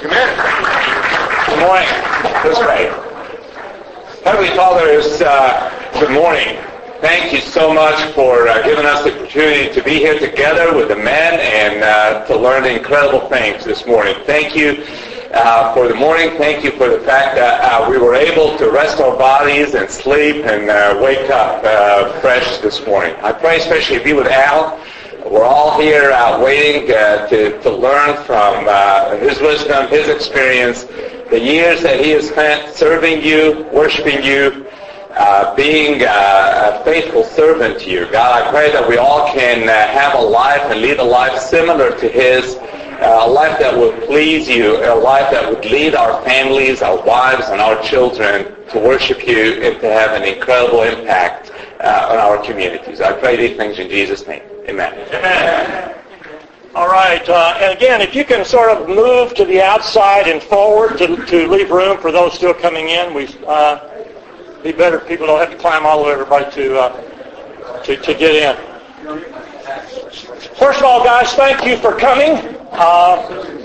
Come in. Good morning. This way. Heavenly Father, it's good morning. Thank you so much for giving us the opportunity to be here together with the men and to learn incredible things this morning. Thank you for the morning. Thank you for the fact that we were able to rest our bodies and sleep and wake up fresh this morning. I pray especially be with Al. We're all here waiting to learn from his wisdom, his experience, the years that he has spent serving you, worshiping you, being a faithful servant to you. God, I pray that we all can have a life and lead a life similar to his, a life that would please you, a life that would lead our families, our wives, and our children to worship you and to have an incredible impact on our communities. I pray these things in Jesus' name. Amen. Amen. All right. And again, if you can sort of move to the outside and forward to leave room for those still coming in, it'd be better if people don't have to climb all over everybody to get in. First of all, guys, thank you for coming.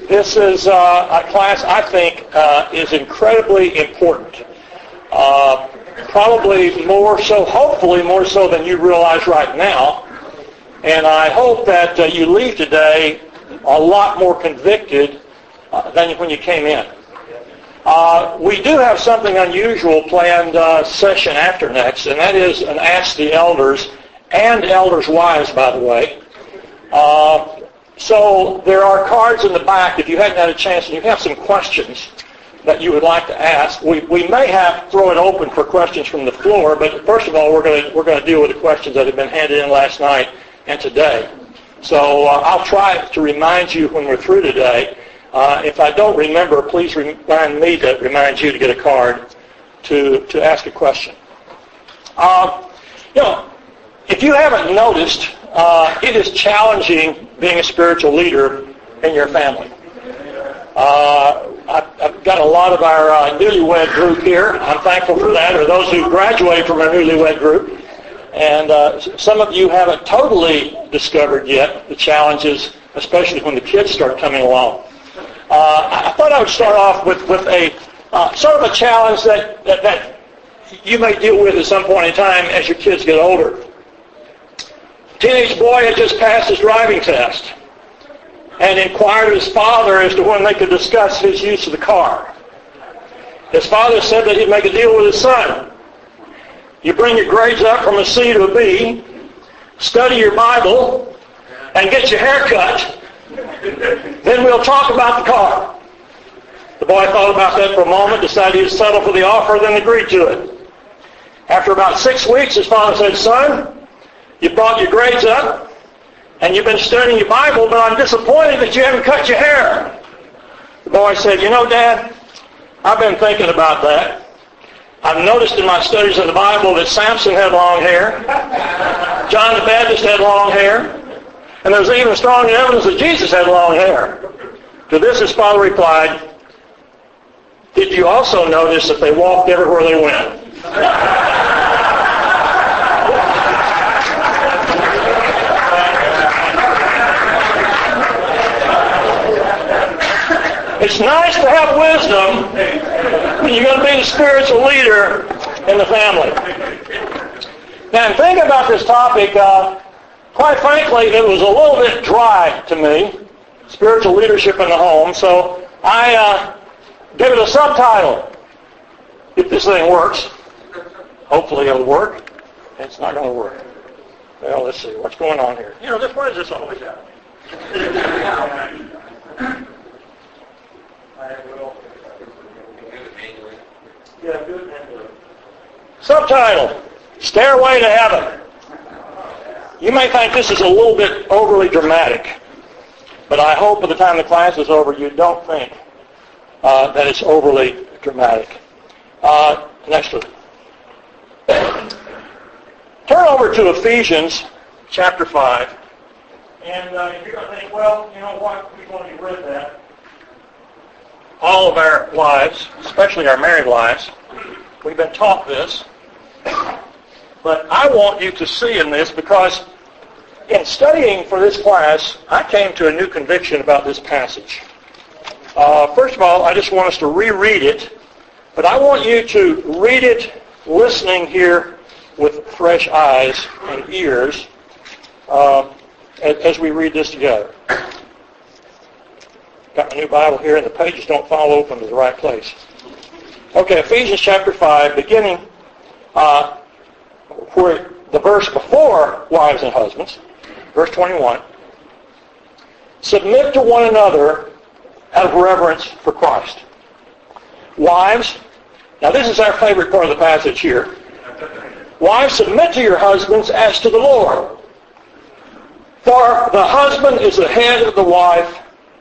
This is a class I think is incredibly important. Probably more so, hopefully more so than you realize right now. And I hope that you leave today a lot more convicted than when you came in. We do have something unusual planned session after next, and that is an Ask the Elders and Elders' Wives, by the way. So there are cards in the back if you hadn't had a chance and you have some questions that you would like to ask. We may have to throw it open for questions from the floor, but first of all, we're going to deal with the questions that have been handed in last night and today. So I'll try to remind you when we're through today. If I don't remember, please remind me to remind you to get a card to ask a question. If you haven't noticed, it is challenging being a spiritual leader in your family. I've got a lot of our newlywed group here. I'm thankful for that, or those who graduated from our newlywed group. And some of you haven't totally discovered yet the challenges, especially when the kids start coming along. I thought I would start off with a sort of a challenge that you may deal with at some point in time as your kids get older. Teenage boy had just passed his driving test and inquired of his father as to when they could discuss his use of the car. His father said that he'd make a deal with his son. You bring your grades up from a C to a B, study your Bible, and get your hair cut. Then we'll talk about the car. The boy thought about that for a moment, decided he'd settle for the offer, then agreed to it. After about 6 weeks, his father said, "Son, you brought your grades up, and you've been studying your Bible, but I'm disappointed that you haven't cut your hair." The boy said, "Dad, I've been thinking about that. I've noticed in my studies of the Bible that Samson had long hair, John the Baptist had long hair, and there's even strong evidence that Jesus had long hair." To this his father replied, "Did you also notice that they walked everywhere they went?" It's nice to have wisdom when you're going to be the spiritual leader in the family. Now, in thinking about this topic, quite frankly, it was a little bit dry to me, spiritual leadership in the home, so I give it a subtitle, if this thing works. Hopefully it'll work. It's not going to work. Well, let's see. What's going on here? What is this always happening? Subtitle, Stairway to Heaven. You may think this is a little bit overly dramatic, but I hope by the time the class is over, you don't think that it's overly dramatic. Next one. Turn over to Ephesians chapter 5. And you're going to think, what? We've already read that. All of our wives, especially our married wives, we've been taught this. But I want you to see in this, because in studying for this class, I came to a new conviction about this passage. First of all, I just want us to reread it, but I want you to read it listening here with fresh eyes and ears as we read this together. Got my new Bible here, and the pages don't fall open to the right place. Okay, Ephesians chapter 5, beginning where the verse before wives and husbands, verse 21. Submit to one another out of reverence for Christ. Wives, now this is our favorite part of the passage here. Wives, submit to your husbands as to the Lord. For the husband is the head of the wife,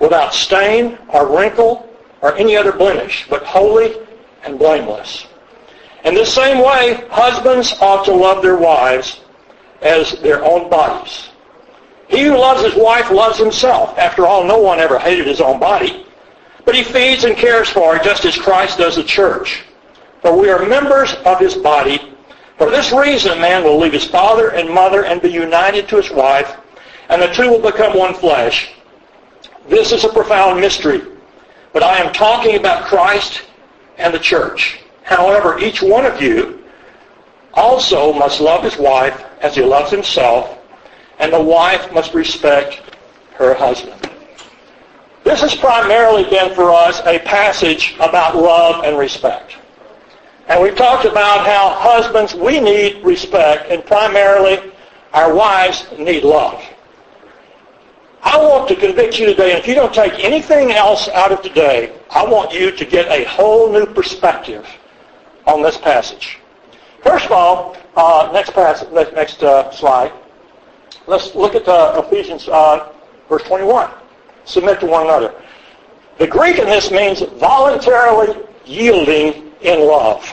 without stain or wrinkle or any other blemish, but holy and blameless. In the same way, husbands ought to love their wives as their own bodies. He who loves his wife loves himself. After all, no one ever hated his own body, but he feeds and cares for her just as Christ does the church. For we are members of his body. For this reason, a man will leave his father and mother and be united to his wife, and the two will become one flesh. This is a profound mystery, but I am talking about Christ and the church. However, each one of you also must love his wife as he loves himself, and the wife must respect her husband. This has primarily been for us a passage about love and respect. And we've talked about how husbands, we need respect, and primarily our wives need love. I want to convict you today, and if you don't take anything else out of today, I want you to get a whole new perspective on this passage. First of all, next slide. Let's look at Ephesians verse 21. Submit to one another. The Greek in this means voluntarily yielding in love.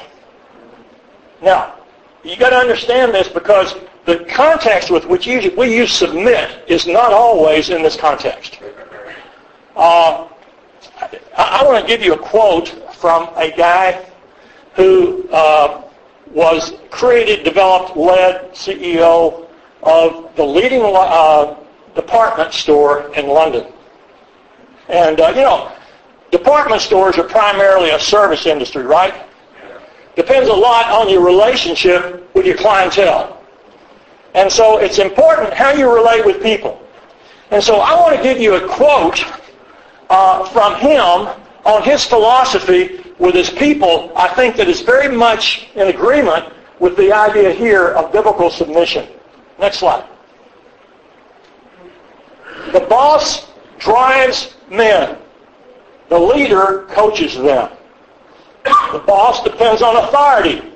Now, you got to understand this, because the context with which we use submit is not always in this context. I want to give you a quote from a guy who was created, developed, led, CEO of the leading department store in London. And, department stores are primarily a service industry, right? Depends a lot on your relationship with your clientele. And so it's important how you relate with people. And so I want to give you a quote from him on his philosophy with his people, I think, that is very much in agreement with the idea here of biblical submission. Next slide. The boss drives men. The leader coaches them. The boss depends on authority.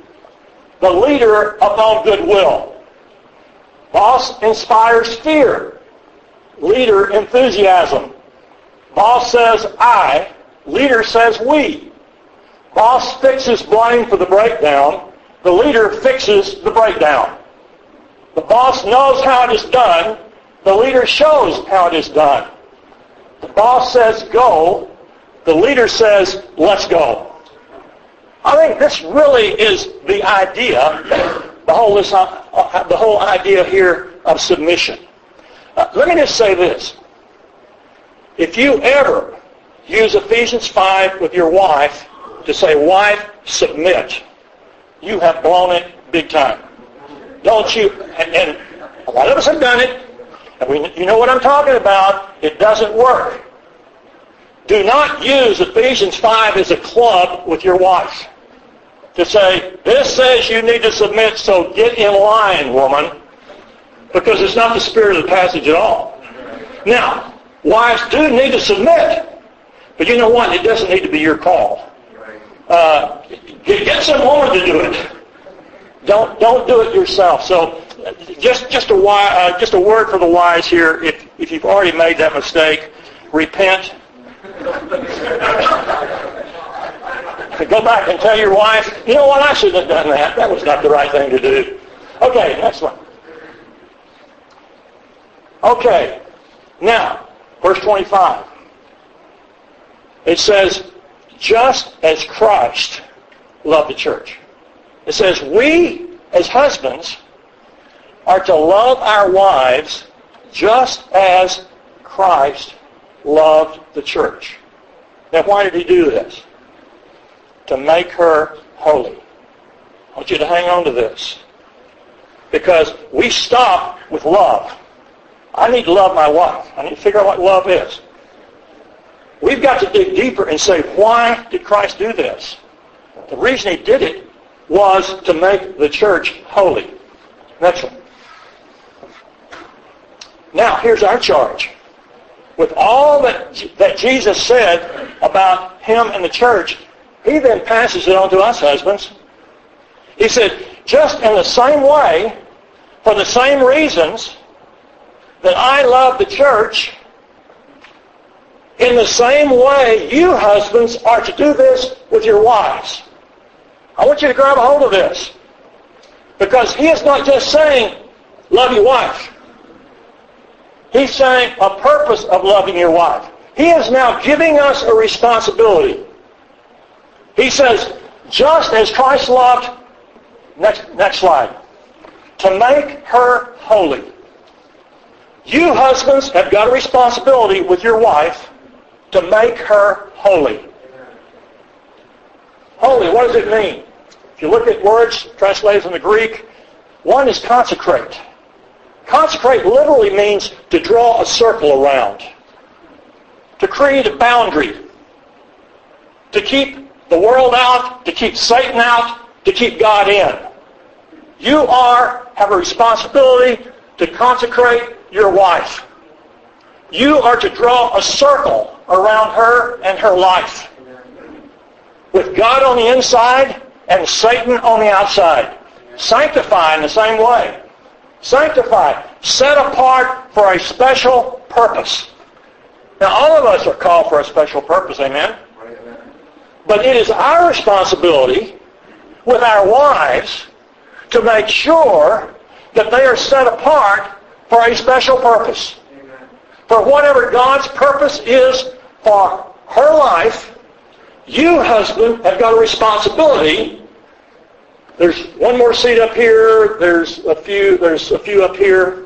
The leader upon goodwill. Boss inspires fear. Leader, enthusiasm. Boss says I. Leader says we. Boss fixes blame for the breakdown. The leader fixes the breakdown. The boss knows how it is done. The leader shows how it is done. The boss says go. The leader says let's go. I think this really is the idea. The whole idea here of submission. Let me just say this. If you ever use Ephesians 5 with your wife to say, wife, submit, you have blown it big time. Don't you? And a lot of us have done it. And you know what I'm talking about. It doesn't work. Do not use Ephesians 5 as a club with your wife. To say, this says you need to submit, so get in line, woman, because it's not the spirit of the passage at all. Now, wives do need to submit, but you know what? It doesn't need to be your call. Get some woman to do it. Don't do it yourself. So, just a word for the wise here. If you've already made that mistake, repent. Go back and tell your wife, you know what, I shouldn't have done that. That was not the right thing to do. Okay, next one. Okay, now, verse 25. It says, just as Christ loved the church. It says, we, as husbands, are to love our wives just as Christ loved the church. Now, why did he do this? To make her holy. I want you to hang on to this. Because we stop with love. I need to love my wife. I need to figure out what love is. We've got to dig deeper and say, why did Christ do this? The reason he did it was to make the church holy. Next one. Now, here's our charge. With all that Jesus said about him and the church, he then passes it on to us husbands. He said, just in the same way, for the same reasons that I love the church, in the same way you husbands are to do this with your wives. I want you to grab a hold of this. Because he is not just saying, love your wife. He's saying a purpose of loving your wife. He is now giving us a responsibility. He says, just as Christ loved, next slide, to make her holy. You husbands have got a responsibility with your wife to make her holy. Holy, what does it mean? If you look at words translated from the Greek, one is consecrate. Consecrate literally means to draw a circle around, to create a boundary, to keep the world out, to keep Satan out, to keep God in. You have a responsibility to consecrate your wife. You are to draw a circle around her and her life, with God on the inside and Satan on the outside. Sanctify in the same way. Sanctify, set apart for a special purpose. Now, all of us are called for a special purpose, amen? But it is our responsibility with our wives to make sure that they are set apart for a special purpose. For whatever God's purpose is for her life, you, husband, have got a responsibility. There's one more seat up here. There's a few up here.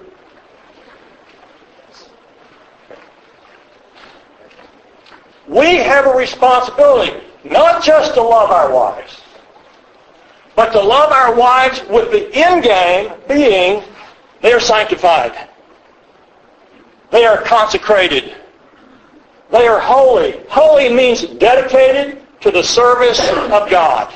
We have a responsibility not just to love our wives, but to love our wives with the end game being they are sanctified. They are consecrated. They are holy. Holy means dedicated to the service of God.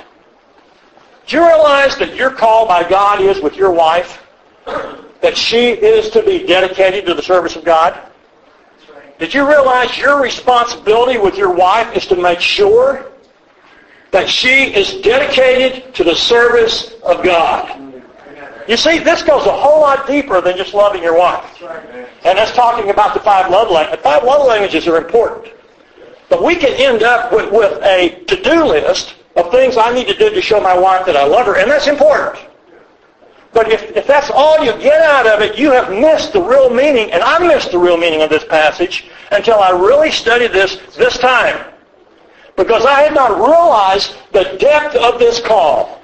Do you realize that your call by God is with your wife? That she is to be dedicated to the service of God? Did you realize your responsibility with your wife is to make sure that she is dedicated to the service of God? You see, this goes a whole lot deeper than just loving your wife. And that's talking about the five love languages. Five love languages are important. But we can end up with a to-do list of things I need to do to show my wife that I love her, and that's important. But if that's all you get out of it, you have missed the real meaning, and I missed the real meaning of this passage until I really studied this time. Because I had not realized the depth of this call.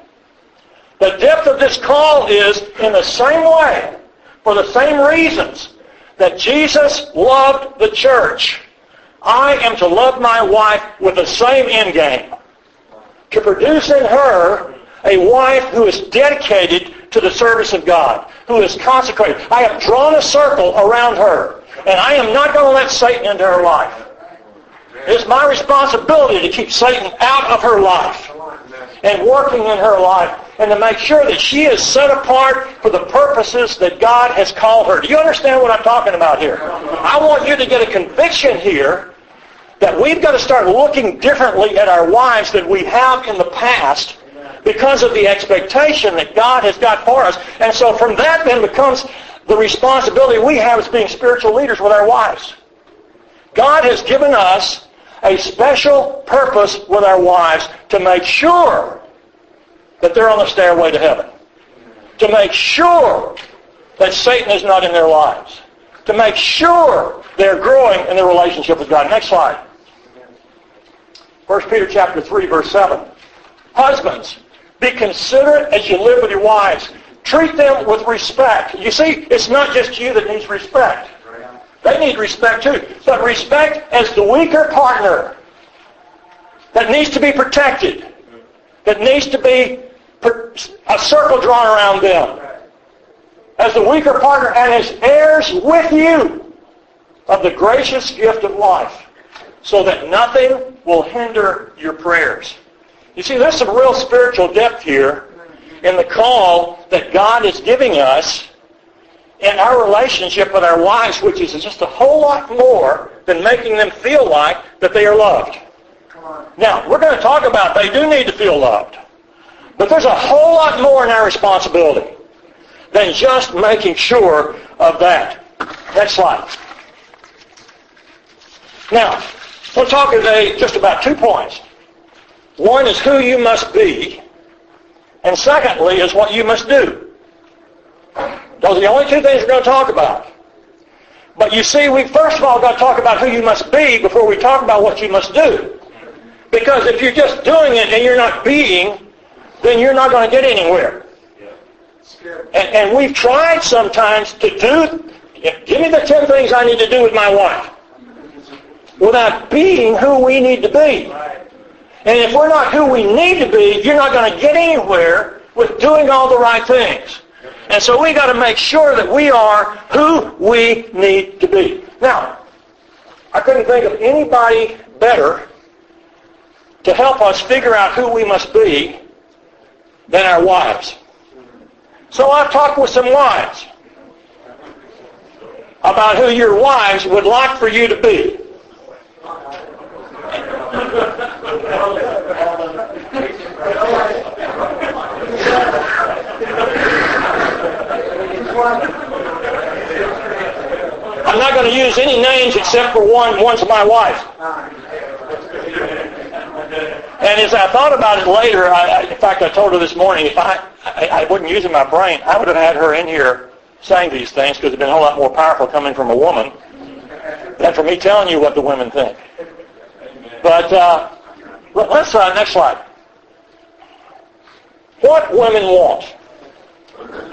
The depth of this call is in the same way, for the same reasons, that Jesus loved the church. I am to love my wife with the same end game. To produce in her a wife who is dedicated to the service of God, who is consecrated. I have drawn a circle around her, and I am not going to let Satan into her life. It is my responsibility to keep Satan out of her life and working in her life and to make sure that she is set apart for the purposes that God has called her. Do you understand what I'm talking about here? I want you to get a conviction here that we've got to start looking differently at our wives than we have in the past because of the expectation that God has got for us. And so from that then becomes the responsibility we have as being spiritual leaders with our wives. God has given us a special purpose with our wives to make sure that they're on the stairway to heaven, to make sure that Satan is not in their lives, to make sure they're growing in their relationship with God. Next slide. 1 Peter chapter 3, verse 7. Husbands, be considerate as you live with your wives. Treat them with respect. You see, it's not just you that needs respect. They need respect too. But respect as the weaker partner that needs to be protected, that needs to be a circle drawn around them. As the weaker partner and as heirs with you of the gracious gift of life, so that nothing will hinder your prayers. You see, there's some real spiritual depth here in the call that God is giving us in our relationship with our wives, which is just a whole lot more than making them feel like that they are loved. Now, we're going to talk about they do need to feel loved. But there's a whole lot more in our responsibility than just making sure of that. Next slide. Now, we'll talk today just about 2 points. One is who you must be, and secondly is what you must do. Those are the only two things we're going to talk about. But you see, we first of all got to talk about who you must be before we talk about what you must do. Because if you're just doing it and you're not being, then you're not going to get anywhere. And we've tried sometimes to do, give me the 10 things I need to do with my wife, without being who we need to be. And if we're not who we need to be, you're not going to get anywhere with doing all the right things. And so we got to make sure that we are who we need to be. Now, I couldn't think of anybody better to help us figure out who we must be than our wives. So I've talked with some wives about who your wives would like for you to be. I'm not going to use any names except for one. One's my wife. And as I thought about it later, I told her this morning, if I wasn't using my brain, I would have had her in here saying these things, because it would have been a whole lot more powerful coming from a woman than for me telling you what the women think. But next slide. What women want.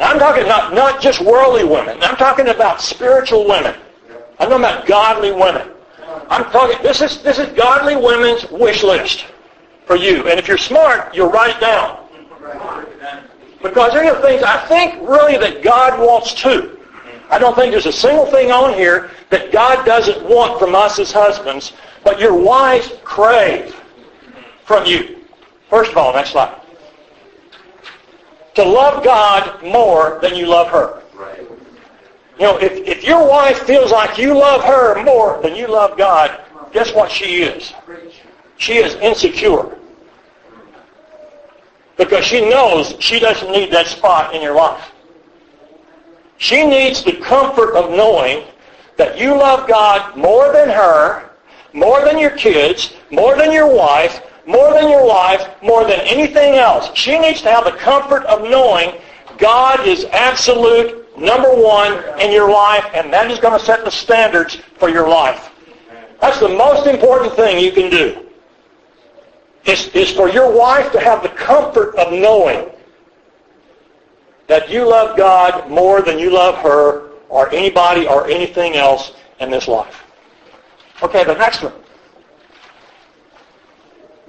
I'm talking not just worldly women. I'm talking about spiritual women. I'm talking about godly women. I'm talking. This is godly women's wish list for you. And if you're smart, you'll write it down, because there are things I think really that God wants too. I don't think there's a single thing on here that God doesn't want from us as husbands, but your wives crave from you. First of all, next slide. To love God more than you love her. Right. You know, if your wife feels like you love her more than you love God, guess what she is? She is insecure. Because she knows she doesn't need that spot in your life. She needs the comfort of knowing that you love God more than her, more than your kids, more than your wife, more than your wife, more than anything else. She needs to have the comfort of knowing God is absolute number one in your life, and that is going to set the standards for your life. That's the most important thing you can do, is for your wife to have the comfort of knowing that you love God more than you love her or anybody or anything else in this life. Okay, the next one.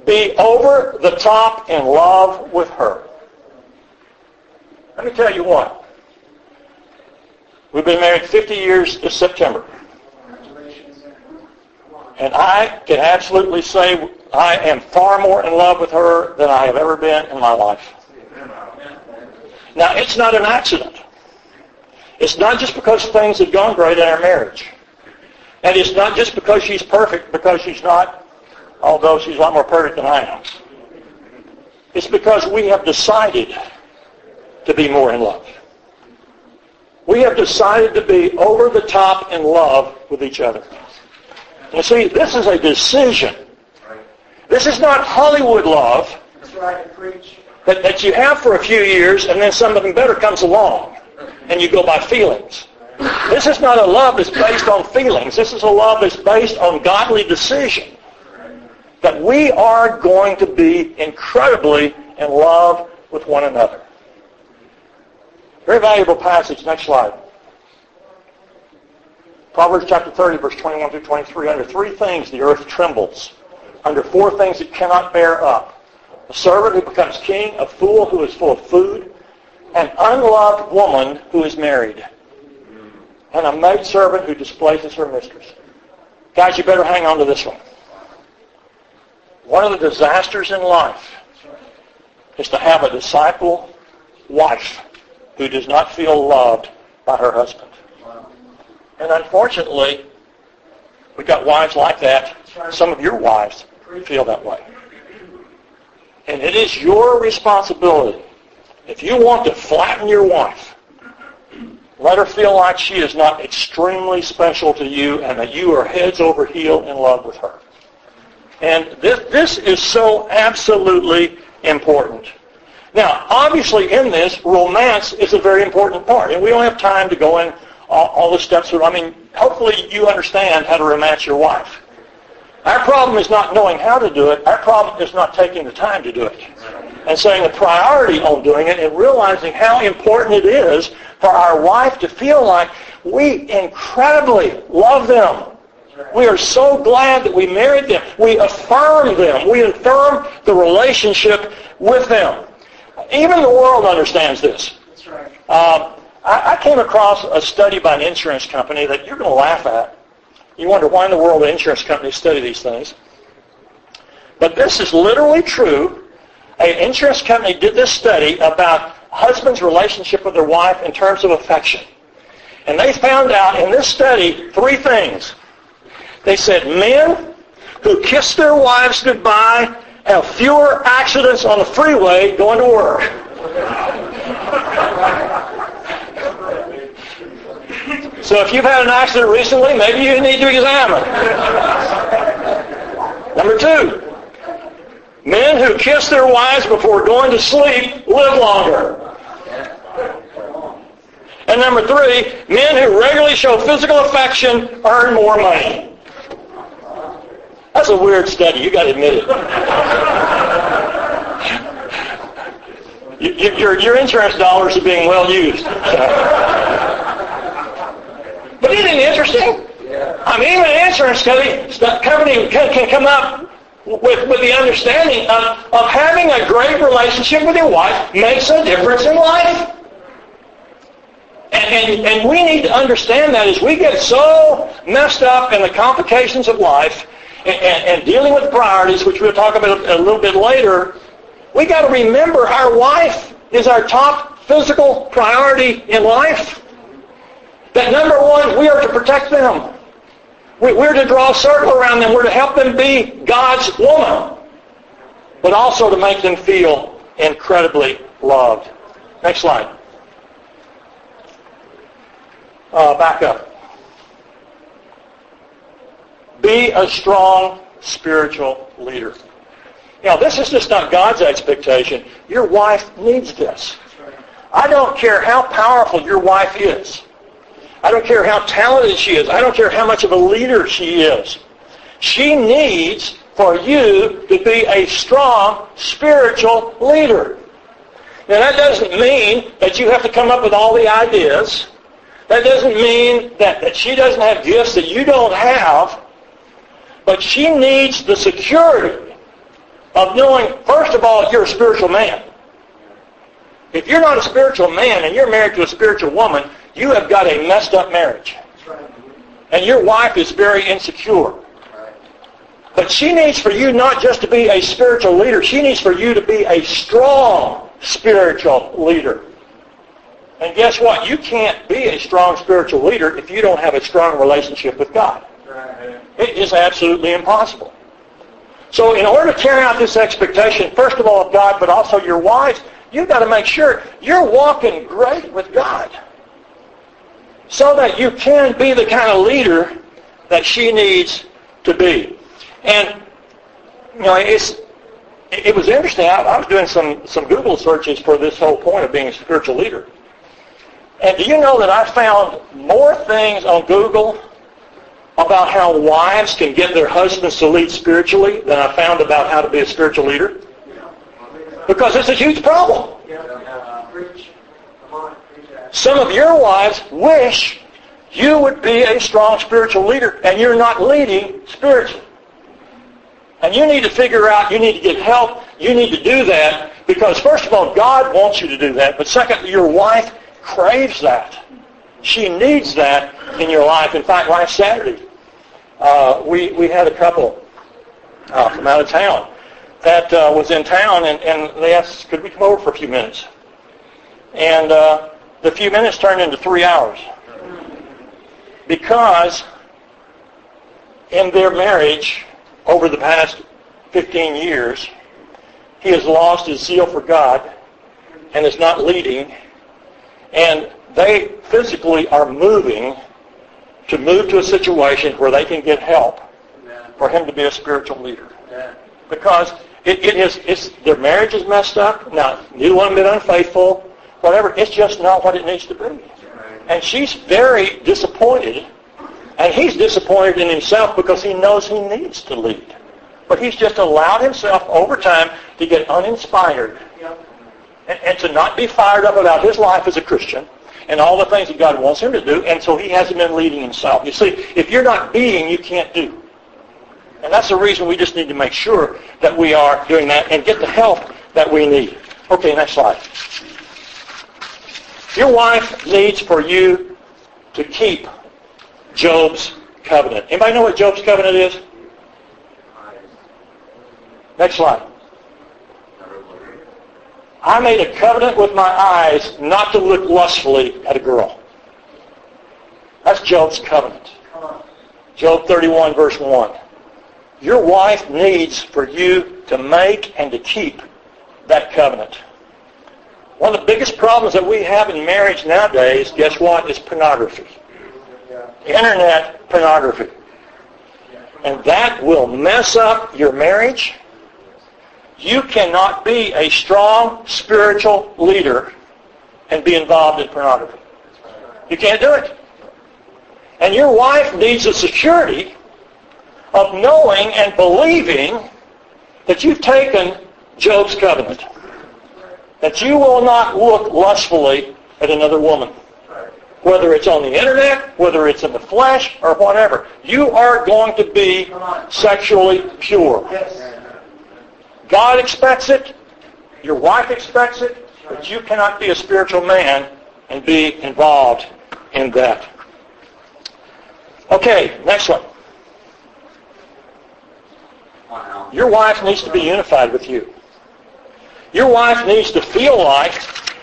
Be over the top in love with her. Let me tell you what. We've been married 50 years this September. And I can absolutely say I am far more in love with her than I have ever been in my life. Now, it's not an accident. It's not just because things have gone great in our marriage. And it's not just because she's perfect, because she's not, although she's a lot more perfect than I am. It's because we have decided to be more in love. We have decided to be over the top in love with each other. You see, this is a decision This is not Hollywood love that you have for a few years and then something better comes along and you go by feelings. This is not a love that's based on feelings. This is a love that's based on godly decision. That we are going to be incredibly in love with one another. Very valuable passage. Next slide. Proverbs chapter 30, verse 21 through 23. Under three things the earth trembles. Under four things it cannot bear up. A servant who becomes king, a fool who is full of food, an unloved woman who is married, and a maidservant who displaces her mistress. Guys, you better hang on to this one. One of the disasters in life is to have a disciple wife who does not feel loved by her husband. And unfortunately, we've got wives like that. Some of your wives feel that way. And it is your responsibility. If you want to flatten your wife, let her feel like she is not extremely special to you and that you are heads over heels in love with her. And this is so absolutely important. Now, obviously in this, romance is a very important part. And we don't have time to go in all the steps. I mean, hopefully you understand how to romance your wife. Our problem is not knowing how to do it. Our problem is not taking the time to do it and saying the priority on doing it and realizing how important it is for our wife to feel like we incredibly love them. We are so glad that we married them. We affirm them. We affirm the relationship with them. Even the world understands this. That's right. I came across a study by an insurance company that you're going to laugh at. You wonder why in the world the insurance companies study these things. But this is literally true. An insurance company did this study about husband's relationship with their wife in terms of affection. And they found out in this study three things. They said men who kiss their wives goodbye have fewer accidents on the freeway going to work. So if you've had an accident recently, maybe you need to examine. Number two, men who kiss their wives before going to sleep live longer. And number three, men who regularly show physical affection earn more money. That's a weird study. You got to admit it. Your insurance dollars are being well used. But isn't it interesting? I mean, even an insurance company can come up with the understanding of having a great relationship with your wife makes a difference in life. And we need to understand that as we get so messed up in the complications of life, and dealing with priorities, which we'll talk about a little bit later, we got to remember our wife is our top physical priority in life. That number one, we are to protect them. We're to draw a circle around them. We're to help them be God's woman, but also to make them feel incredibly loved. Next slide. Back up. Be a strong spiritual leader. Now, this is just not God's expectation. Your wife needs this. I don't care how powerful your wife is. I don't care how talented she is. I don't care how much of a leader she is. She needs for you to be a strong spiritual leader. Now, that doesn't mean that you have to come up with all the ideas. That doesn't mean that she doesn't have gifts that you don't have. But she needs the security of knowing, first of all, you're a spiritual man. If you're not a spiritual man and you're married to a spiritual woman, you have got a messed up marriage. And your wife is very insecure. But she needs for you not just to be a spiritual leader, she needs for you to be a strong spiritual leader. And guess what? You can't be a strong spiritual leader if you don't have a strong relationship with God. It is absolutely impossible. So in order to carry out this expectation, first of all of God, but also your wives, you've got to make sure you're walking great with God so that you can be the kind of leader that she needs to be. And It was interesting. I was doing some Google searches for this whole point of being a spiritual leader. And do you know that I found more things on Google about how wives can get their husbands to lead spiritually than I found about how to be a spiritual leader? Because it's a huge problem. Some of your wives wish you would be a strong spiritual leader, and you're not leading spiritually. And you need to figure out, you need to get help, you need to do that, because first of all, God wants you to do that, but second, your wife craves that. She needs that in your life. In fact, last Saturday, we had a couple from out of town that was in town, and they asked, could we come over for a few minutes? And the few minutes turned into 3 hours. Because in their marriage, over the past 15 years, he has lost his zeal for God and is not leading. And they physically are moving to a situation where they can get help for him to be a spiritual leader. Because their marriage is messed up. Now, neither one of them been unfaithful, whatever. It's just not what it needs to be. And she's very disappointed. And he's disappointed in himself because he knows he needs to lead. But he's just allowed himself over time to get uninspired and to not be fired up about his life as a Christian and all the things that God wants him to do, and so he hasn't been leading himself. You see, if you're not being, you can't do. And that's the reason we just need to make sure that we are doing that and get the help that we need. Okay, next slide. Your wife needs for you to keep Job's covenant. Anybody know what Job's covenant is? Next slide. I made a covenant with my eyes not to look lustfully at a girl. That's Job's covenant. Job 31, verse 1. Your wife needs for you to make and to keep that covenant. One of the biggest problems that we have in marriage nowadays, guess what, is pornography. Internet pornography. And that will mess up your marriage. You cannot be a strong spiritual leader and be involved in pornography. You can't do it. And your wife needs the security of knowing and believing that you've taken Job's covenant, that you will not look lustfully at another woman. Whether it's on the internet, whether it's in the flesh, or whatever. You are going to be sexually pure. God expects it. Your wife expects it. But you cannot be a spiritual man and be involved in that. Okay, next one. Your wife needs to be unified with you. Your wife needs to feel like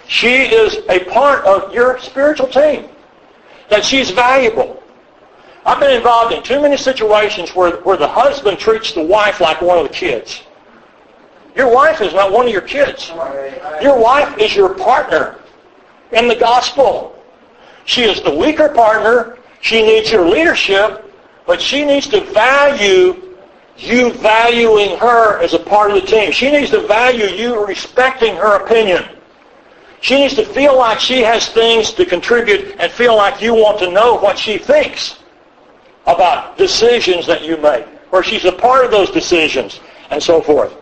she is a part of your spiritual team, that she's valuable. I've been involved in too many situations where the husband treats the wife like one of the kids. Your wife is not one of your kids. Your wife is your partner in the gospel. She is the weaker partner. She needs your leadership, but she needs to value you valuing her as a part of the team. She needs to value you respecting her opinion. She needs to feel like she has things to contribute and feel like you want to know what she thinks about decisions that you make, or she's a part of those decisions, and so forth.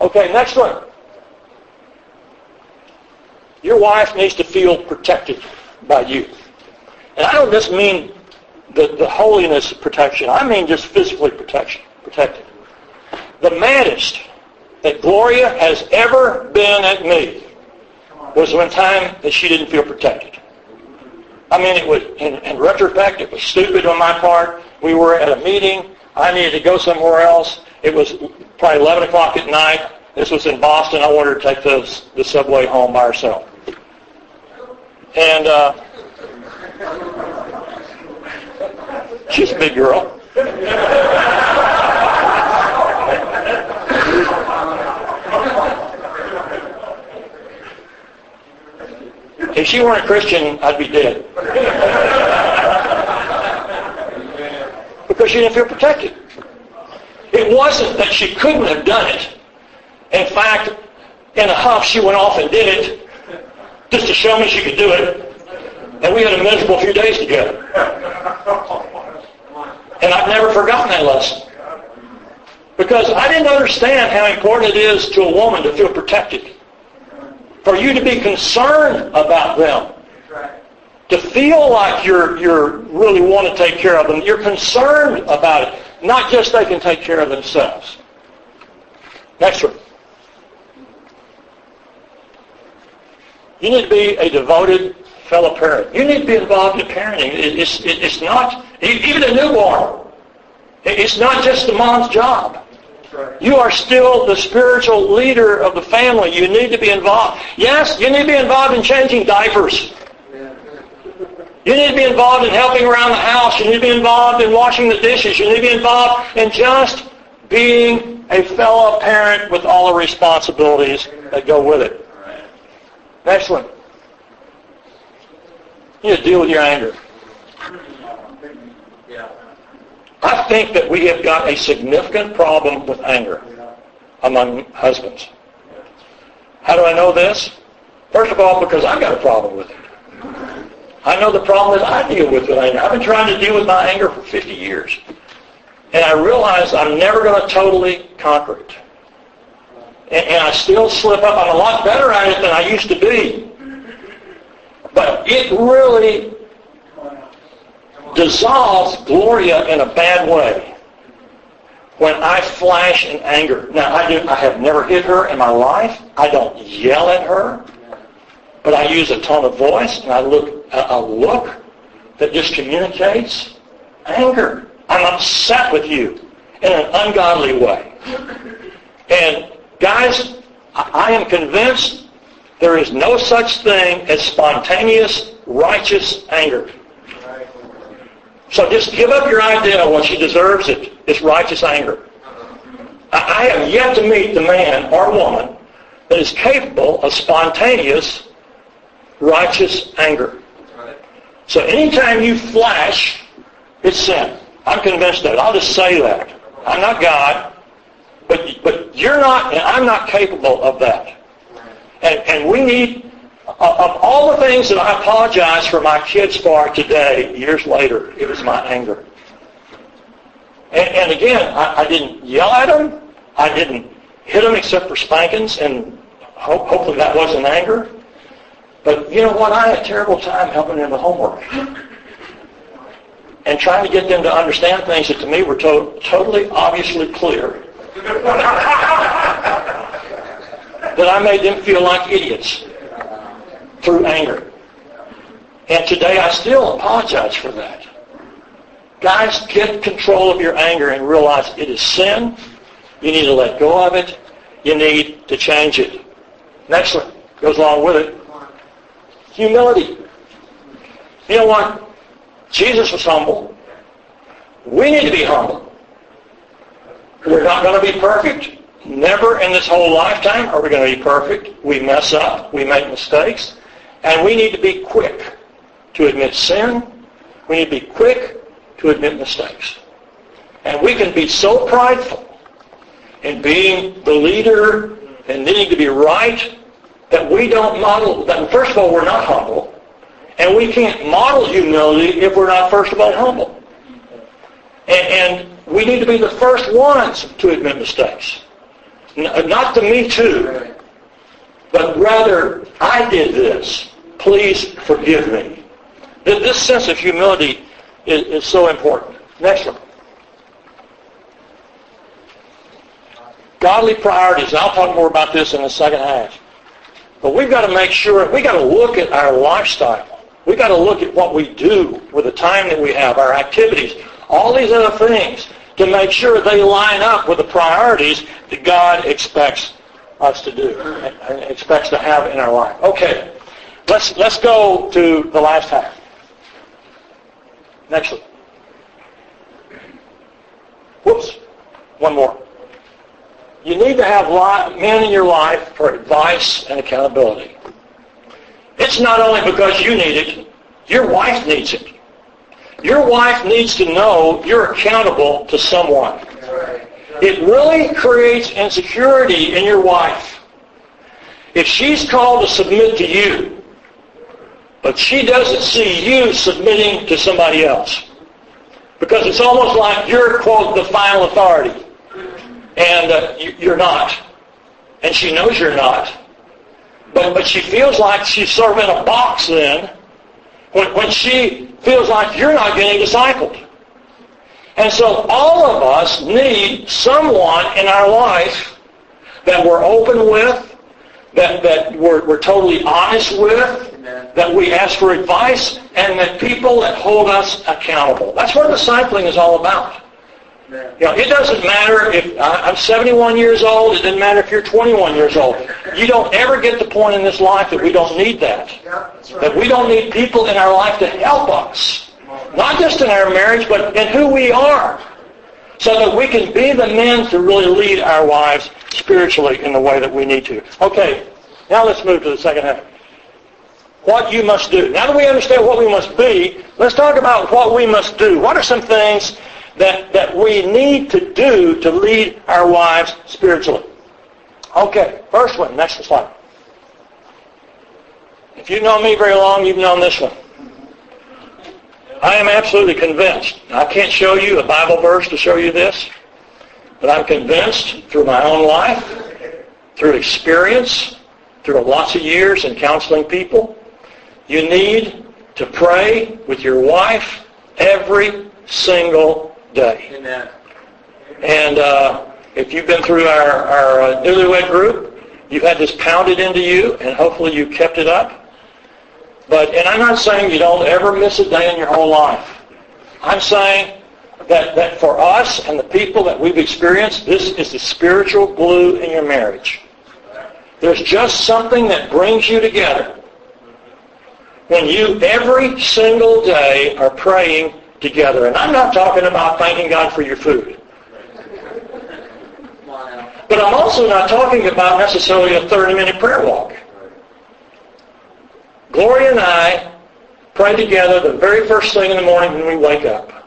Okay, next one. Your wife needs to feel protected by you. And I don't just mean the holiness protection. I mean just physically protected. The maddest that Gloria has ever been at me was one time that she didn't feel protected. I mean, it was, in retrospect, it was stupid on my part. We were at a meeting. I needed to go somewhere else. It was probably 11 o'clock at night. This was in Boston. I wanted her to take the subway home by herself. And she's a big girl. If she weren't a Christian, I'd be dead. Because she didn't feel protected. It It wasn't that she couldn't have done it. In fact, in a huff, she went off and did it just to show me she could do it. And we had a miserable few days together. And I've never forgotten that lesson. Because I didn't understand how important it is to a woman to feel protected. For you to be concerned about them. To feel like you're really want to take care of them. You're concerned about it. Not just they can take care of themselves. Next one. You need to be a devoted fellow parent. You need to be involved in parenting. It's not, even a newborn, it's not just the mom's job. You are still the spiritual leader of the family. You need to be involved. Yes, you need to be involved in changing diapers. You need to be involved in helping around the house. You need to be involved in washing the dishes. You need to be involved in just being a fellow parent with all the responsibilities that go with it. Next one. You need to deal with your anger. I think that we have got a significant problem with anger among husbands. How do I know this? First of all, because I've got a problem with it. I know the problem that I deal with anger. I've been trying to deal with my anger for 50 years. And I realize I'm never going to totally conquer it. And I still slip up. I'm a lot better at it than I used to be. But it really dissolves Gloria in a bad way when I flash in anger. Now, I have never hit her in my life. I don't yell at her. But I use a tone of voice and I look a look that just communicates anger. I'm upset with you in an ungodly way. And guys, I am convinced there is no such thing as spontaneous, righteous anger. So just give up your idea of what she deserves it. It's righteous anger. I have yet to meet the man or woman that is capable of spontaneous, righteous anger. So anytime you flash, it's sin. I'm convinced of it. I'll just say that. I'm not God, but you're not, and I'm not capable of that. And we need, of all the things that I apologize for my kids for today, years later, it was my anger. And again, I didn't yell at them. I didn't hit them except for spankings, and hopefully that wasn't anger. But you know what? I had a terrible time helping them with homework and trying to get them to understand things that to me were totally, obviously clear. That I made them feel like idiots through anger. And today I still apologize for that. Guys, get control of your anger and realize it is sin. You need to let go of it. You need to change it. Next one goes along with it. Humility. You know what? Jesus was humble. We need to be humble. We're not going to be perfect. Never in this whole lifetime are we going to be perfect. We mess up. We make mistakes. And we need to be quick to admit sin. We need to be quick to admit mistakes. And we can be so prideful in being the leader and needing to be right that we don't model. That first of all, we're not humble. And we can't model humility if we're not, first of all, humble. And we need to be the first ones to admit mistakes. Not the me too, but rather, I did this. Please forgive me. This sense of humility is so important. Next one. Godly priorities. I'll talk more about this in the second half. But we've got to make sure, we've got to look at our lifestyle. We've got to look at what we do with the time that we have, our activities, all these other things, to make sure they line up with the priorities that God expects us to do and expects to have in our life. Okay, let's go to the last half. Next one. Whoops, one more. You need to have men in your life for advice and accountability. It's not only because you need it, your wife needs it. Your wife needs to know you're accountable to someone. It really creates insecurity in your wife. If she's called to submit to you, but she doesn't see you submitting to somebody else, because it's almost like you're, quote, the final authority, and you're not. And she knows you're not. But she feels like she's sort of in a box then, when she feels like you're not getting discipled. And so all of us need someone in our life that we're open with, that we're totally honest with, that we ask for advice, and that people that hold us accountable. That's what discipling is all about. You know, it doesn't matter if I'm 71 years old. It doesn't matter if you're 21 years old. You don't ever get the point in this life that we don't need that. That we don't need people in our life to help us. Not just in our marriage, but in who we are. So that we can be the men to really lead our wives spiritually in the way that we need to. Okay, now let's move to the second half. What you must do. Now that we understand what we must be, let's talk about what we must do. What are some things that we need to do to lead our wives spiritually? Okay, first one, next slide. If you've known me very long, you've known this one. I am absolutely convinced. I can't show you a Bible verse to show you this, but I'm convinced through my own life, through experience, through lots of years in counseling people, you need to pray with your wife every single day. Amen. And if you've been through our newlywed group, you've had this pounded into you, and hopefully you kept it up. And I'm not saying you don't ever miss a day in your whole life. I'm saying that for us and the people that we've experienced, this is the spiritual glue in your marriage. There's just something that brings you together when you every single day are praying together. And I'm not talking about thanking God for your food. But I'm also not talking about necessarily a 30-minute prayer walk. Gloria and I pray together the very first thing in the morning when we wake up.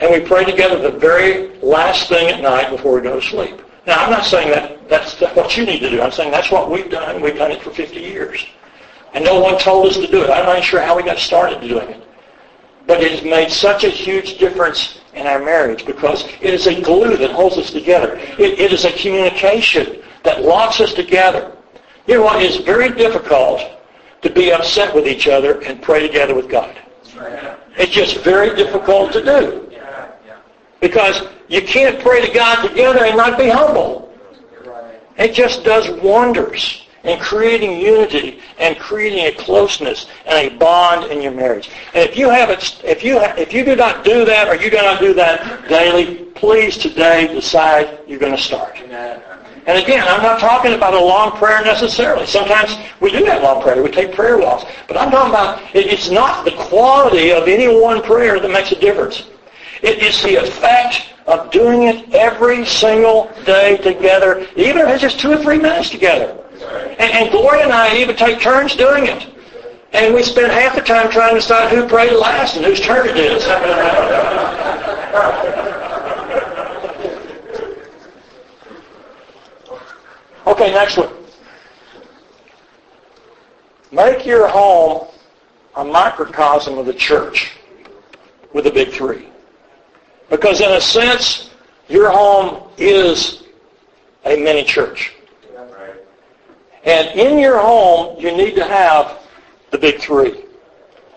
And we pray together the very last thing at night before we go to sleep. Now, I'm not saying that's what you need to do. I'm saying that's what we've done. We've done it for 50 years. And no one told us to do it. I'm not sure how we got started doing it. But it has made such a huge difference in our marriage because it is a glue that holds us together. It is a communication that locks us together. You know what? It's very difficult to be upset with each other and pray together with God. It's just very difficult to do. Because you can't pray to God together and not be humble. It just does wonders in creating unity and creating a closeness and a bond in your marriage. And if you do not do that or you do not do that daily, please today decide you're going to start. And again, I'm not talking about a long prayer necessarily. Sometimes we do have long prayer. We take prayer walks. But I'm talking about it's not the quality of any one prayer that makes a difference. It is the effect of doing it every single day together, even if it's just 2 or 3 minutes together. And Gloria and I even take turns doing it. And we spend half the time trying to decide who prayed last and whose turn it is. Okay, next one. Make your home a microcosm of the church with the big three. Because in a sense, your home is a mini church. And in your home, you need to have the big three.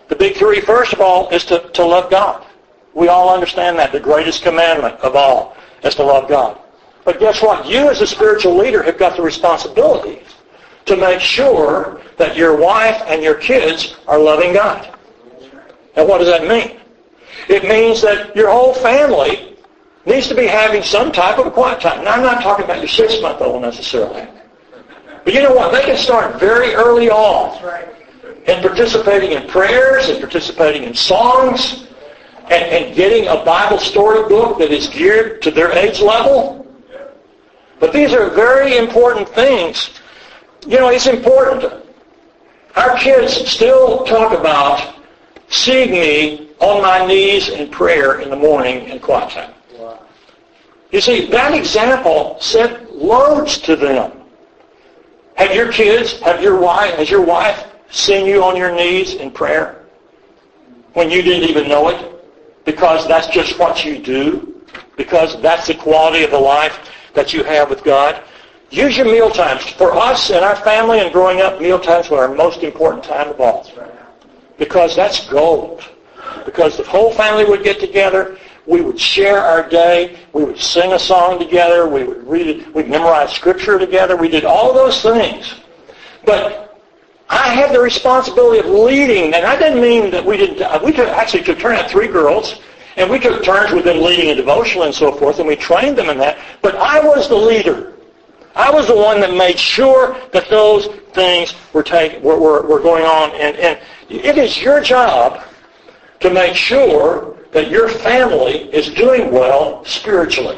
The big three, first of all, is to love God. We all understand that. The greatest commandment of all is to love God. But guess what? You as a spiritual leader have got the responsibility to make sure that your wife and your kids are loving God. Now what does that mean? It means that your whole family needs to be having some type of a quiet time. Now I'm not talking about your 6-month-old necessarily. But you know what? They can start very early on in participating in prayers and participating in songs and getting a Bible storybook that is geared to their age level. But these are very important things. You know, it's important. Our kids still talk about seeing me on my knees in prayer in the morning in quiet time. You see, that example sent loads to them. Have your kids, has your wife seen you on your knees in prayer when you didn't even know it? Because that's just what you do. Because that's the quality of the life that you have with God. Use your mealtimes. For us and our family and growing up, mealtimes were our most important time of all. Because that's gold. Because the whole family would get together. We would share our day. We would sing a song together. We would read it. We'd memorize Scripture together. We did all those things. But I had the responsibility of leading, and I didn't mean that we didn't. We actually took turns, had 3 girls, and we took turns with them leading a devotional and so forth, and we trained them in that. But I was the leader. I was the one that made sure that those things were going on. And it is your job to make sure that your family is doing well spiritually.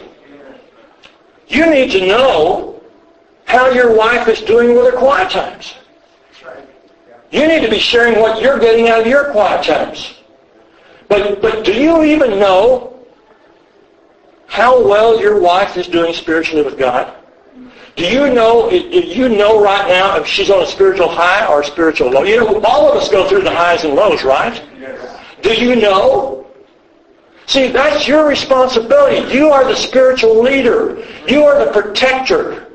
You need to know how your wife is doing with her quiet times. You need to be sharing what you're getting out of your quiet times. But do you even know how well your wife is doing spiritually with God? Do you know right now if she's on a spiritual high or a spiritual low? You know, all of us go through the highs and lows, right? Yes. Do you know? See, that's your responsibility. You are the spiritual leader. You are the protector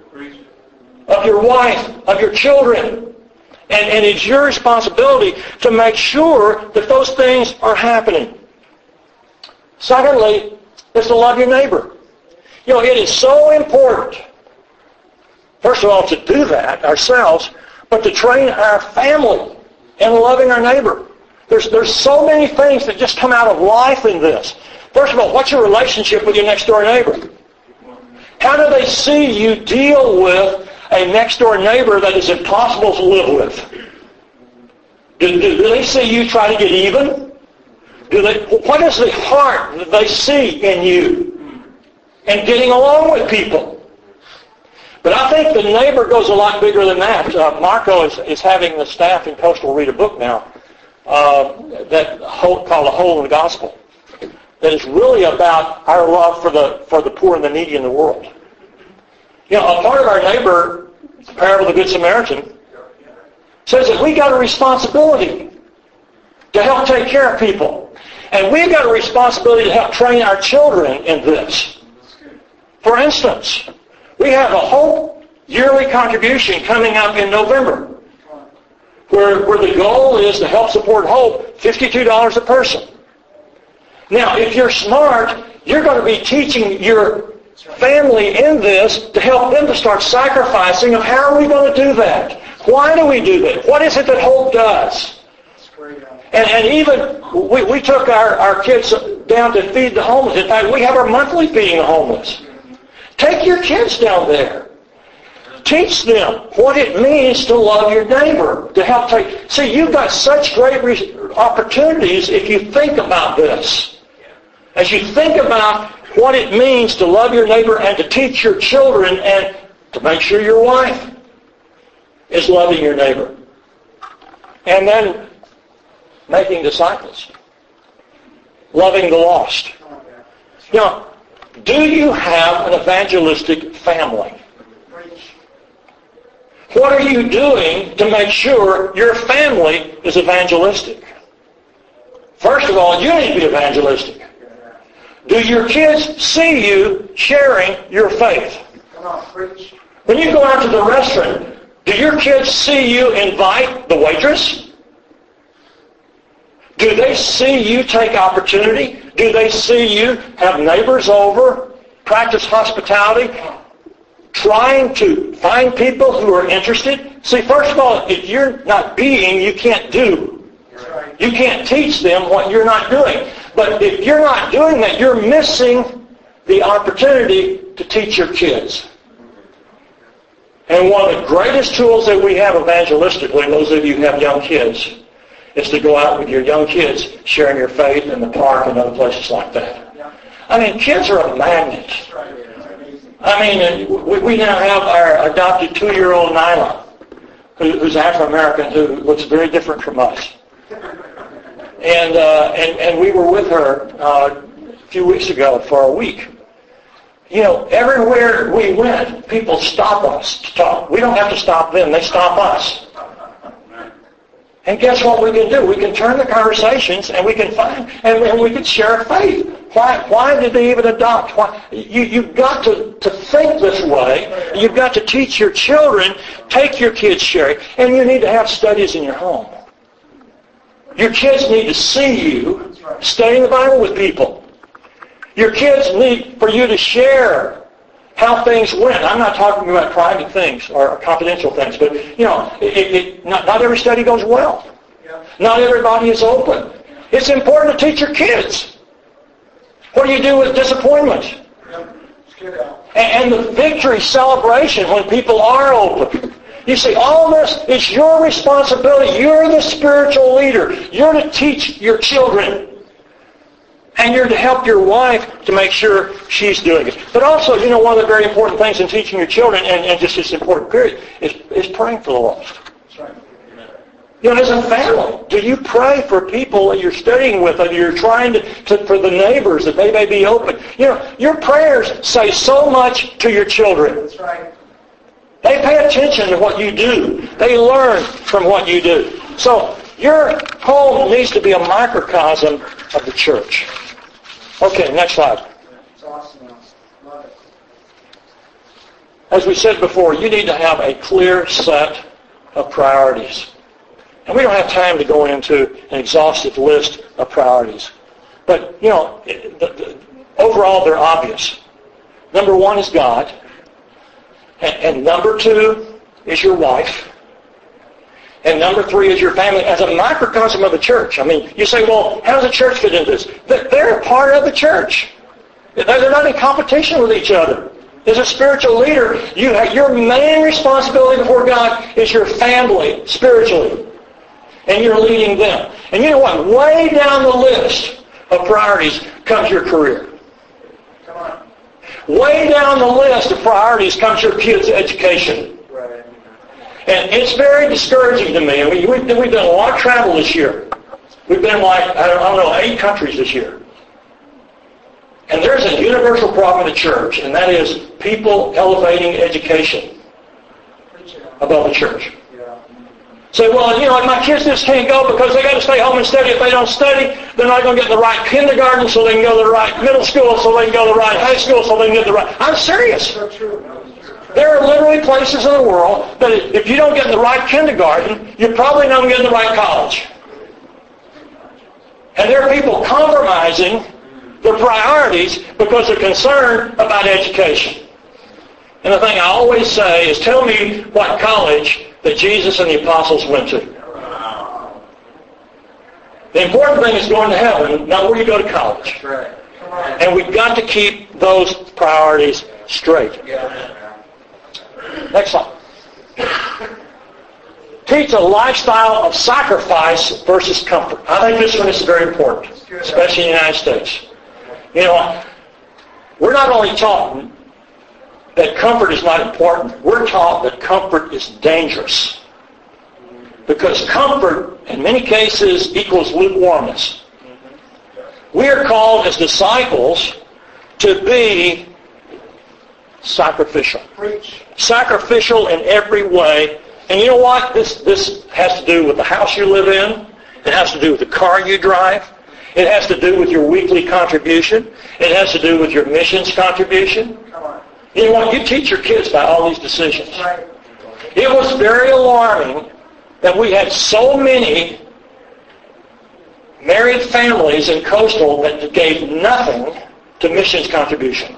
of your wife, of your children. And it's your responsibility to make sure that those things are happening. Secondly, is to love your neighbor. You know, it is so important, first of all, to do that ourselves, but to train our family in loving our neighbor. There's so many things that just come out of life in this. First of all, what's your relationship with your next-door neighbor? How do they see you deal with a next-door neighbor that is impossible to live with? Do they see you try to get even? What is the heart that they see in you and getting along with people? But I think the neighbor goes a lot bigger than that. Marco is having the staff in Coastal read a book now. Called A Hole in the Gospel, that is really about our love for the poor and the needy in the world. You know, a part of our neighbor, the parable of the Good Samaritan, says that we got a responsibility to help take care of people, and we've got a responsibility to help train our children in this. For instance, we have a whole yearly contribution coming up in November, where the goal is to help support Hope, $52 a person. Now, if you're smart, you're going to be teaching your family in this to help them to start sacrificing of how are we going to do that? Why do we do that? What is it that Hope does? And even we took our kids down to feed the homeless. In fact, we have our monthly feeding the homeless. Take your kids down there. Teach them what it means to love your neighbor, to help take... See, you've got such great opportunities if you think about this. As you think about what it means to love your neighbor and to teach your children and to make sure your wife is loving your neighbor. And then making disciples. Loving the lost. Now, do you have an evangelistic family? What are you doing to make sure your family is evangelistic? First of all, you need to be evangelistic. Do your kids see you sharing your faith? When you go out to the restaurant, do your kids see you invite the waitress? Do they see you take opportunity? Do they see you have neighbors over, practice hospitality? Trying to find people who are interested. See, first of all, if you're not being, you can't do. You can't teach them what you're not doing. But if you're not doing that, you're missing the opportunity to teach your kids. And one of the greatest tools that we have evangelistically, those of you who have young kids, is to go out with your young kids sharing your faith in the park and other places like that. I mean, kids are a magnet. I mean, we now have our adopted 2-year-old Nyla, who's Afro-American, who looks very different from us. And we were with her a few weeks ago for a week. everywhere we went, people stop us to talk. We don't have to stop them. They stop us. And guess what we can do? We can turn the conversations and we can find, and we can share faith. Why did they even adopt? Why? You've got to think this way. You've got to teach your children, take your kids sharing, and you need to have studies in your home. Your kids need to see you studying the Bible with people. Your kids need for you to share how things went. I'm not talking about private things or confidential things, but not every study goes well. Not everybody is open. It's important to teach your kids. What do you do with disappointment? And the victory celebration when people are open. You see, all this is your responsibility. You're the spiritual leader. You're to teach your children. And you're to help your wife to make sure she's doing it. But also, one of the very important things in teaching your children, and just this important period, is praying for the lost. As a family, do you pray for people that you're studying with, and you're trying to for the neighbors, that they may be open? Your prayers say so much to your children. That's right. They pay attention to what you do. They learn from what you do. So your home needs to be a microcosm of the church. Okay, next slide. That's awesome. Love it. As we said before, you need to have a clear set of priorities. And we don't have time to go into an exhaustive list of priorities. But, overall they're obvious. Number one is God. And number two is your wife. And number three is your family as a microcosm of the church. I mean, you say, well, how does the church fit into this? They're a part of the church. They're not in competition with each other. As a spiritual leader, your main responsibility before God is your family spiritually. And you're leading them. And you know what? Way down the list of priorities comes your career. Come on. Way down the list of priorities comes your kids' education. Right. And it's very discouraging to me. I mean, we've done a lot of travel this year. We've been 8 countries this year. And there's a universal problem in the church, and that is people elevating education above the church. Yeah. Say, my kids just can't go because they got to stay home and study. If they don't study, they're not going to get the right kindergarten, so they can go to the right middle school, so they can go to the right high school, so they can get the right... I'm serious. There are literally places in the world that if you don't get in the right kindergarten, you're probably not going to get in the right college. And there are people compromising their priorities because they're concerned about education. And the thing I always say is, tell me what college that Jesus and the apostles went to. The important thing is going to heaven, not where you go to college. And we've got to keep those priorities straight. Next slide. Teach a lifestyle of sacrifice versus comfort. I think this one is very important, especially in the United States. We're not only taught that comfort is not important, we're taught that comfort is dangerous. Because comfort, in many cases, equals lukewarmness. We are called as disciples to be sacrificial. Sacrificial in every way. And you know what? This has to do with the house you live in. It has to do with the car you drive. It has to do with your weekly contribution. It has to do with your missions contribution. You know what? You teach your kids by all these decisions. It was very alarming that we had so many married families in coastal that gave nothing to missions contribution.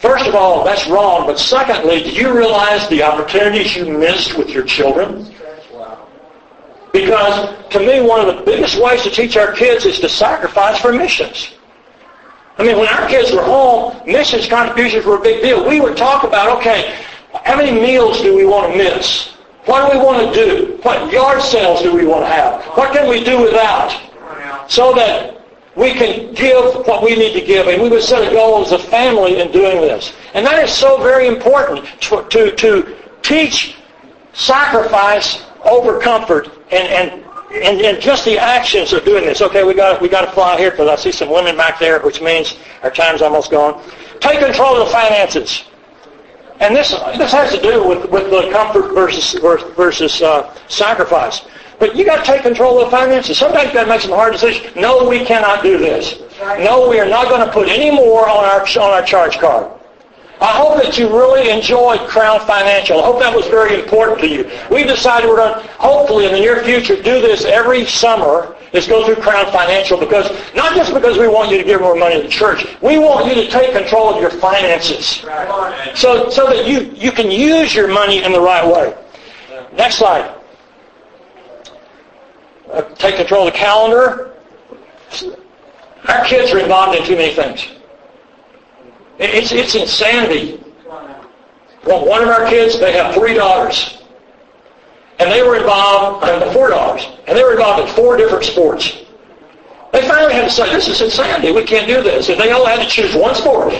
First of all, that's wrong. But secondly, do you realize the opportunities you missed with your children? Because to me, one of the biggest ways to teach our kids is to sacrifice for missions. I mean, when our kids were home, missions contributions were a big deal. We would talk about, okay, how many meals do we want to miss? What do we want to do? What yard sales do we want to have? What can we do without? So that we can give what we need to give. And we would set a goal as a family in doing this. And that is so very important to teach sacrifice over comfort and And just the actions of doing this. Okay, we got to fly here because I see some women back there, which means our time's almost gone. Take control of the finances. And this has to do with the comfort versus sacrifice. But you got to take control of the finances. Sometimes you got to make some hard decisions. No, we cannot do this. No, we are not going to put any more on our charge card. I hope that you really enjoyed Crown Financial. I hope that was very important to you. We've decided we're going to, hopefully in the near future, do this every summer. Let's go through Crown Financial because, not just because we want you to give more money to the church, we want you to take control of your finances so that you can use your money in the right way. Next slide. Take control of the calendar. Our kids are involved in too many things. It's insanity. Well, one of our kids, they have 3 daughters. And they were involved, 4 daughters. And they were involved in 4 different sports. They finally had to say, this is insanity. We can't do this. And they all had to choose one sport.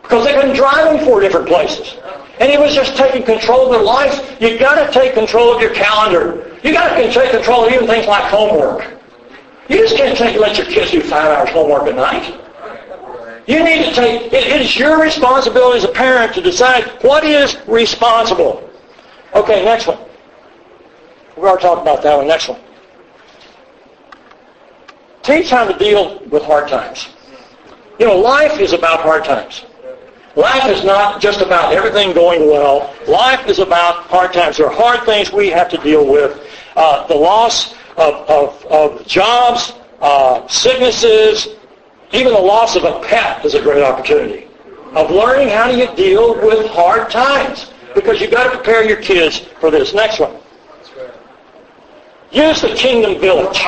Because they've been driving 4 different places. And it was just taking control of their life. You've got to take control of your calendar. You've got to take control of even things like homework. You just can't let your kids do 5 hours homework at night. You need to take, it is your responsibility as a parent to decide what is responsible. Okay, next one. We've already talked about that one. Next one. Teach how to deal with hard times. You know, life is about hard times. Life is not just about everything going well. Life is about hard times. There are hard things we have to deal with. The loss of jobs, sicknesses. Even the loss of a pet is a great opportunity of learning how do you deal with hard times, because you've got to prepare your kids for this. Next one. Use the Kingdom Village.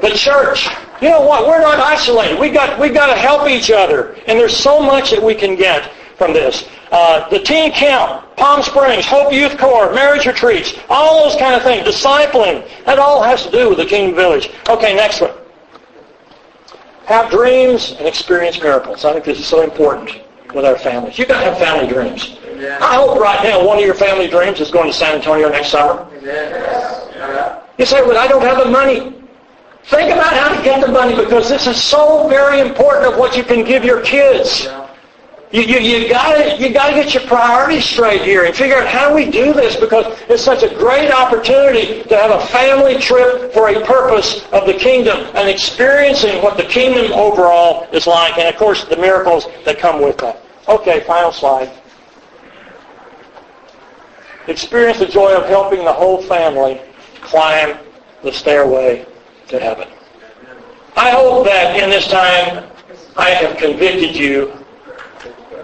The church. You know what? We're not isolated. We've got to help each other, and there's so much that we can get from this. The teen camp, Palm Springs, Hope Youth Corps, marriage retreats, all those kind of things, discipling, that all has to do with the Kingdom Village. Okay, next one. Have dreams and experience miracles. I think this is so important with our families. You've got to have family dreams. I hope right now one of your family dreams is going to San Antonio next summer. You say, well, I don't have the money. Think about how to get the money, because this is so very important of what you can give your kids. You got to get your priorities straight here and figure out how do we do this, because it's such a great opportunity to have a family trip for a purpose of the Kingdom and experiencing what the Kingdom overall is like, and of course the miracles that come with that. Okay, final slide. Experience the joy of helping the whole family climb the stairway to heaven. I hope that in this time I have convicted you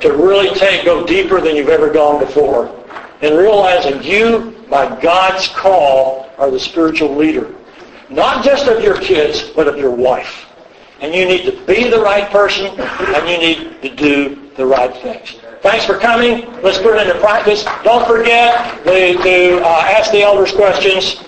to really go deeper than you've ever gone before, and realize that you, by God's call, are the spiritual leader, not just of your kids, but of your wife. And you need to be the right person, and you need to do the right things. Thanks for coming. Let's put it into practice. Don't forget to ask the elders questions.